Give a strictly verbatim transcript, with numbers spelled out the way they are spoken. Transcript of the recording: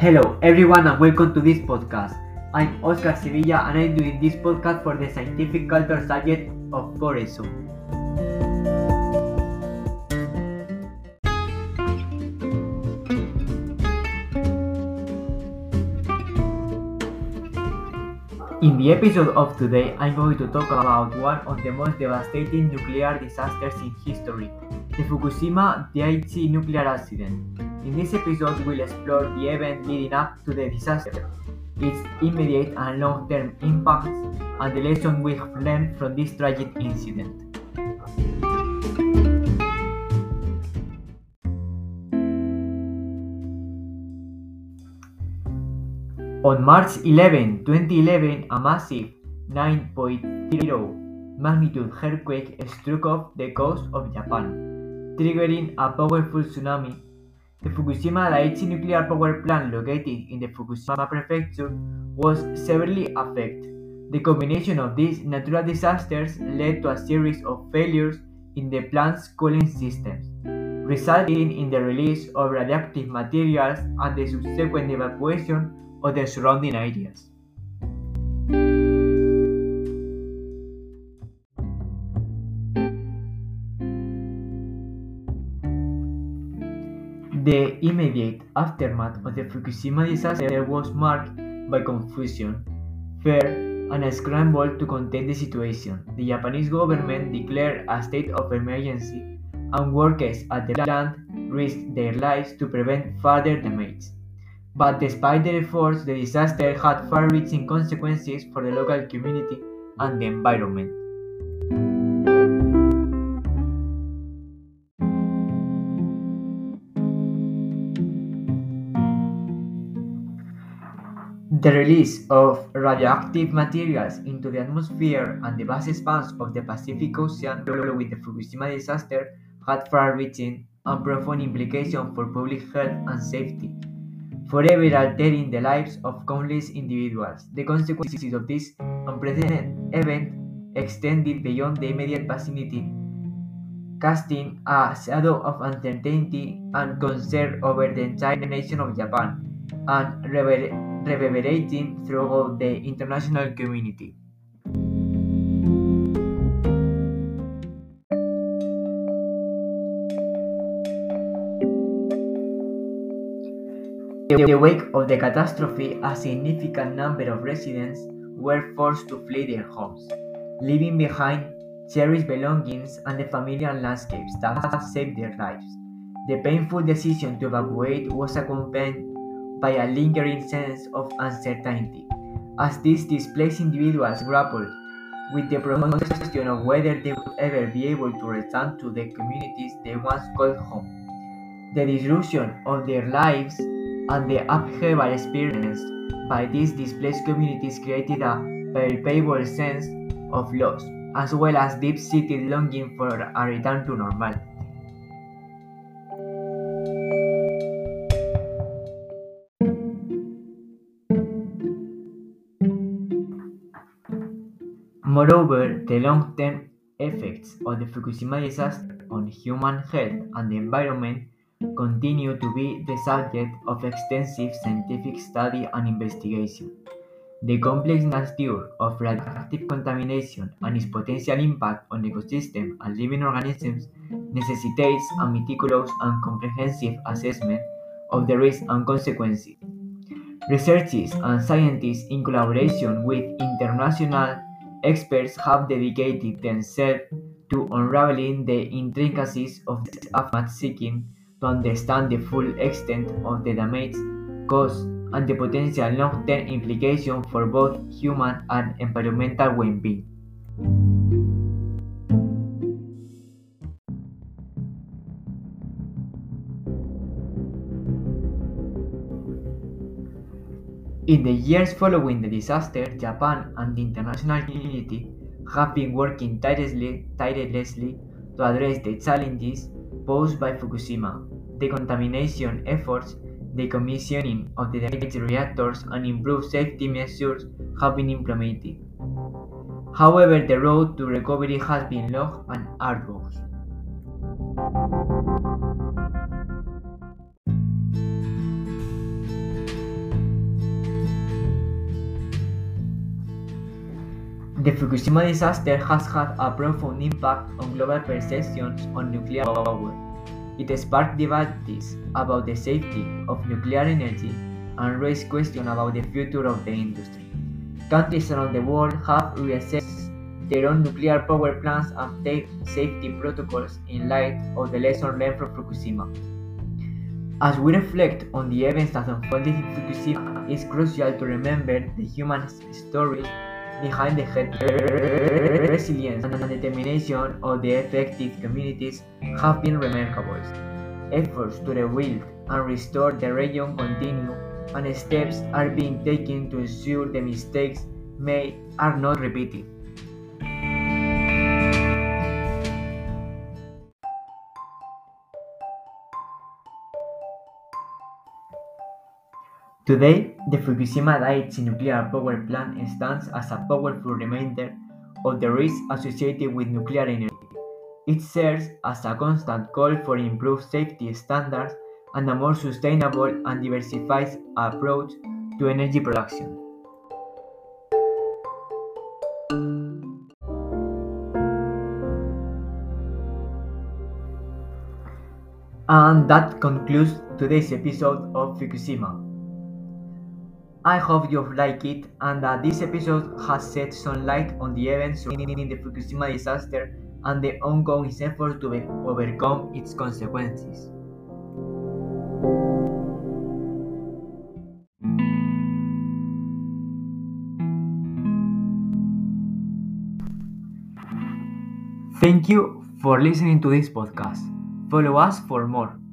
Hello everyone and welcome to this podcast. I'm Óscar Sevilla and I'm doing this podcast for the scientific culture subject of Poreso. In the episode of today, I'm going to talk about one of the most devastating nuclear disasters in history, the Fukushima Daiichi nuclear accident. In this episode, we'll explore the event leading up to the disaster, its immediate and long-term impacts, and the lessons we have learned from this tragic incident. On March eleventh, twenty eleven, a massive nine point zero magnitude earthquake struck off the coast of Japan, triggering a powerful tsunami. The Fukushima Daiichi nuclear power plant, located in the Fukushima Prefecture, was severely affected. The combination of these natural disasters led to a series of failures in the plant's cooling systems, resulting in the release of radioactive materials and the subsequent evacuation of the surrounding areas. The immediate aftermath of the Fukushima disaster was marked by confusion, fear, and a scramble to contain the situation. The Japanese government declared a state of emergency, and workers at the plant risked their lives to prevent further damage. But despite their efforts, the disaster had far-reaching consequences for the local community and the environment. The release of radioactive materials into the atmosphere and the vast expanse of the Pacific Ocean following the Fukushima disaster had far-reaching and profound implications for public health and safety, forever altering the lives of countless individuals. The consequences of this unprecedented event extended beyond the immediate vicinity, casting a shadow of uncertainty and concern over the entire nation of Japan and revealing reverberating throughout the international community. In the wake of the catastrophe, a significant number of residents were forced to flee their homes, leaving behind cherished belongings and the familiar landscapes that had saved their lives. The painful decision to evacuate was accompanied by a lingering sense of uncertainty, as these displaced individuals grappled with the profound question of whether they would ever be able to return to the communities they once called home. The disruption of their lives and the upheaval experienced by these displaced communities created a palpable sense of loss, as well as deep-seated longing for a return to normality. Moreover, the long-term effects of the Fukushima disaster on human health and the environment continue to be the subject of extensive scientific study and investigation. The complex nature of radioactive contamination and its potential impact on ecosystems and living organisms necessitates a meticulous and comprehensive assessment of the risks and consequences. Researchers and scientists, in collaboration with international experts, have dedicated themselves to unraveling the intricacies of this aftermath, seeking to understand the full extent of the damage caused and the potential long-term implications for both human and environmental well-being. In the years following the disaster, Japan and the international community have been working tirelessly, tirelessly to address the challenges posed by Fukushima, the contamination efforts, the commissioning of the damaged reactors, and improved safety measures have been implemented. However, the road to recovery has been long and arduous. The Fukushima disaster has had a profound impact on global perceptions on nuclear power. It sparked debates about the safety of nuclear energy and raised questions about the future of the industry. Countries around the world have reassessed their own nuclear power plants and safety protocols in light of the lessons learned from Fukushima. As we reflect on the events that unfolded in Fukushima, it's crucial to remember the human stories behind the resilience and determination of the affected communities have been remarkable. Efforts to rebuild and restore the region continue, and steps are being taken to ensure the mistakes made are not repeated. Today, the Fukushima Daiichi nuclear power plant stands as a powerful reminder of the risks associated with nuclear energy. It serves as a constant call for improved safety standards and a more sustainable and diversified approach to energy production. And that concludes today's episode of Fukushima. I hope you've liked it and that this episode has shed some light on the events surrounding the Fukushima disaster and the ongoing efforts to overcome its consequences. Thank you for listening to this podcast. Follow us for more.